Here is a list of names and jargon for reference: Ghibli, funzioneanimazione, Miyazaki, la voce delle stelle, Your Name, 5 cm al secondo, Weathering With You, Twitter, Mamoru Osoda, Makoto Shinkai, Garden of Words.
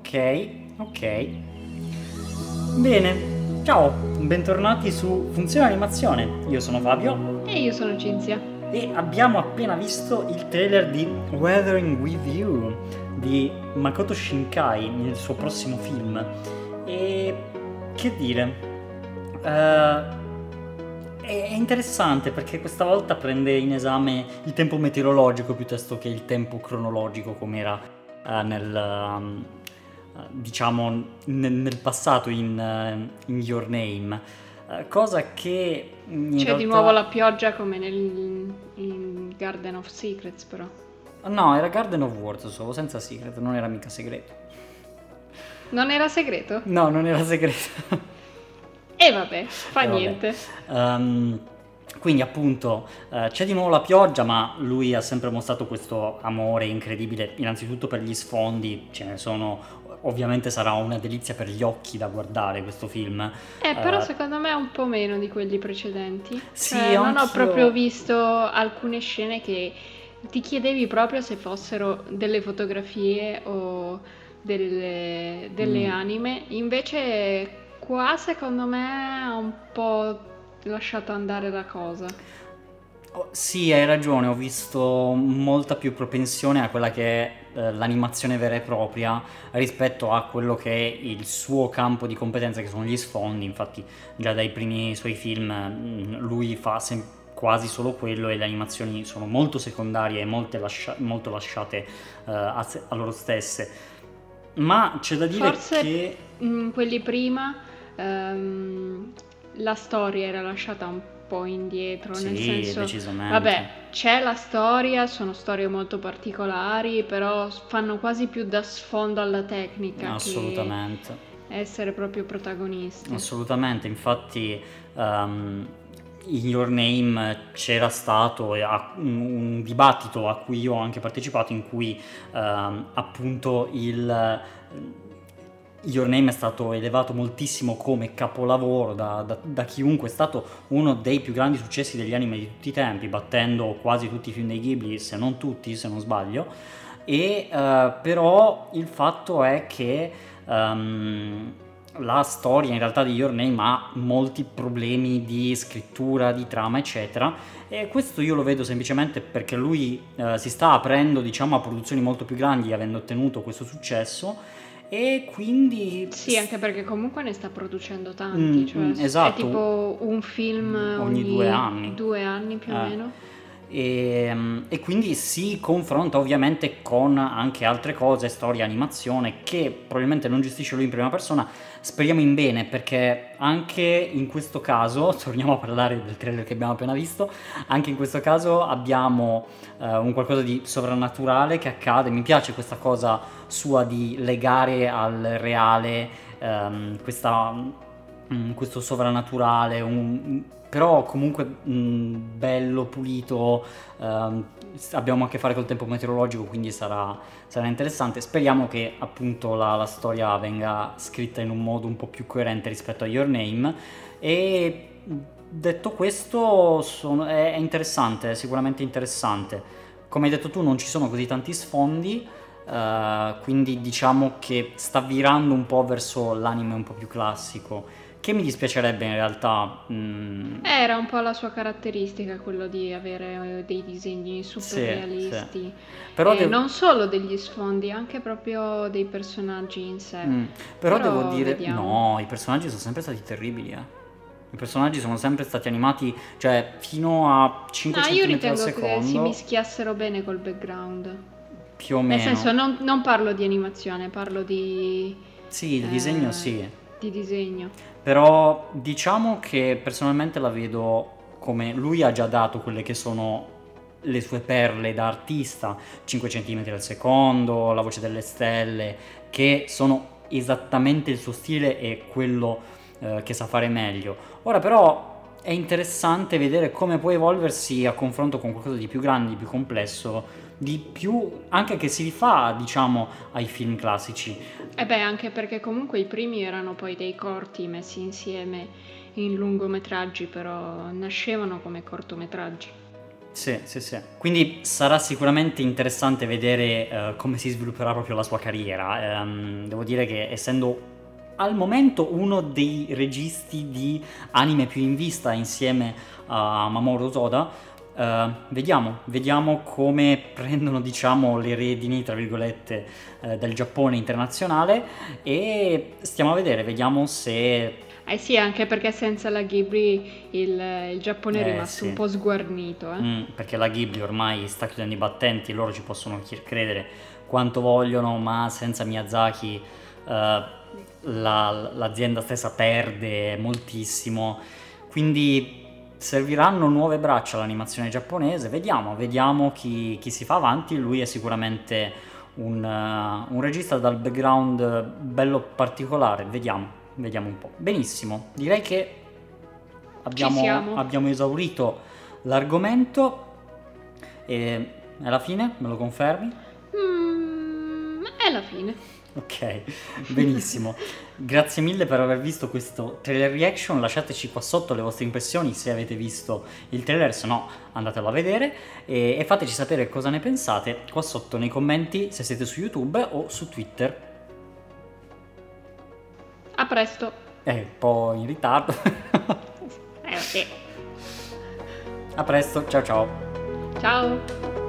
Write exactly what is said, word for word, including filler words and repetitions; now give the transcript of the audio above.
Ok, ok. Bene. Ciao, bentornati su Funzione Animazione. Io sono Fabio. E io sono Cinzia. E abbiamo appena visto il trailer di Weathering With You di Makoto Shinkai nel suo prossimo film. E che dire? Uh, è interessante perché questa volta prende in esame il tempo meteorologico piuttosto che il tempo cronologico come era uh, nel... Um, diciamo nel passato in, in Your Name, cosa che in c'è realtà... di nuovo la pioggia come nel in Garden of Secrets, però no, era Garden of Words solo, senza Secret, non era mica segreto. Non era segreto? No, non era segreto. E vabbè, fa e niente vabbè. Um, quindi appunto uh, c'è di nuovo la pioggia, ma lui ha sempre mostrato questo amore incredibile innanzitutto per gli sfondi, ce ne sono. Ovviamente sarà una delizia per gli occhi da guardare questo film. Eh, però uh, secondo me è un po' meno di quelli precedenti. Sì, eh, non ho proprio visto alcune scene che ti chiedevi proprio se fossero delle fotografie o delle, delle mm. anime. Invece qua secondo me ha un po' lasciato andare la cosa. Oh, sì, hai ragione, ho visto molta più propensione a quella che è eh, l'animazione vera e propria rispetto a quello che è il suo campo di competenza, che sono gli sfondi. Infatti già dai primi suoi film lui fa sem- quasi solo quello e le animazioni sono molto secondarie e molte lascia- molto lasciate eh, a, se- a loro stesse. Ma c'è da dire Forse che... Forse quelli prima ehm, la storia era lasciata un po' po' indietro, sì, nel senso decisamente. Vabbè, c'è la storia, sono storie molto particolari, però fanno quasi più da sfondo alla tecnica, assolutamente, che essere proprio protagonisti. Assolutamente, infatti um, in Your Name c'era stato un dibattito a cui io ho anche partecipato, in cui um, appunto il Your Name è stato elevato moltissimo come capolavoro da, da, da chiunque, è stato uno dei più grandi successi degli anime di tutti i tempi, battendo quasi tutti i film dei Ghibli, se non tutti, se non sbaglio. E eh, però il fatto è che um, la storia in realtà di Your Name ha molti problemi di scrittura, di trama, eccetera, e questo io lo vedo semplicemente perché lui eh, si sta aprendo, diciamo, a produzioni molto più grandi, avendo ottenuto questo successo. E quindi... Sì, anche perché comunque ne sta producendo tanti, mm, cioè esatto. È tipo un film ogni, ogni due anni, due anni più eh. o meno. E, e quindi si confronta ovviamente con anche altre cose, storia, animazione, che probabilmente non gestisce lui in prima persona. Speriamo in bene, perché anche in questo caso, torniamo a parlare del trailer che abbiamo appena visto, anche in questo caso abbiamo eh, un qualcosa di sovrannaturale che accade. Mi piace questa cosa sua di legare al reale ehm, questa, mh, questo sovrannaturale, un... però comunque mh, bello, pulito, ehm, abbiamo a che fare col tempo meteorologico, quindi sarà, sarà interessante. Speriamo che appunto la, la storia venga scritta in un modo un po' più coerente rispetto a Your Name. E detto questo sono, è, è interessante, è sicuramente interessante. Come hai detto tu, non ci sono così tanti sfondi, eh, quindi diciamo che sta virando un po' verso l'anime un po' più classico, che mi dispiacerebbe in realtà. Mm. Era un po' la sua caratteristica, quello di avere dei disegni super sì, realisti sì. Però e devo... non solo degli sfondi, anche proprio dei personaggi in sé. mm. però, però devo dire vediamo. No, i personaggi sono sempre stati terribili, eh. I personaggi sono sempre stati animati, cioè fino a cinque no, centimetri al secondo. Io ritengo che si mischiassero bene col background, più o meno, nel senso non, non parlo di animazione, parlo di sì, il eh... disegno sì di disegno. Però diciamo che personalmente la vedo come lui ha già dato quelle che sono le sue perle da artista, cinque centimetri al secondo, La Voce delle Stelle, che sono esattamente il suo stile e quello eh, che sa fare meglio. Ora però è interessante vedere come può evolversi a confronto con qualcosa di più grande, di più complesso, di più anche che si rifà, diciamo, ai film classici. E beh, anche perché comunque i primi erano poi dei corti messi insieme in lungometraggi, però nascevano come cortometraggi. Sì, sì, sì. Quindi sarà sicuramente interessante vedere uh, come si svilupperà proprio la sua carriera. Um, devo dire che, essendo al momento uno dei registi di anime più in vista insieme a Mamoru Osoda, uh, vediamo, vediamo come prendono, diciamo, le redini, tra virgolette, uh, del Giappone internazionale, e stiamo a vedere, vediamo se... Eh sì, anche perché senza la Ghibli il, il Giappone è eh, rimasto sì. un po' sguarnito. Eh? Mm, perché la Ghibli ormai sta chiudendo i battenti, loro ci possono credere quanto vogliono, ma senza Miyazaki uh, la, l'azienda stessa perde moltissimo. Quindi serviranno nuove braccia all'animazione giapponese, vediamo, vediamo chi, chi si fa avanti. Lui è sicuramente un, uh, un regista dal background bello particolare, vediamo. Vediamo un po'. Benissimo, direi che abbiamo, abbiamo esaurito l'argomento. E è la fine? Me lo confermi? Mm, è la fine. Ok, benissimo. Grazie mille per aver visto questo trailer reaction. Lasciateci qua sotto le vostre impressioni se avete visto il trailer, se no andatelo a vedere, e, e fateci sapere cosa ne pensate qua sotto nei commenti se siete su YouTube o su Twitter. A presto. È un po' in ritardo. Eh sì. A presto, ciao ciao. Ciao.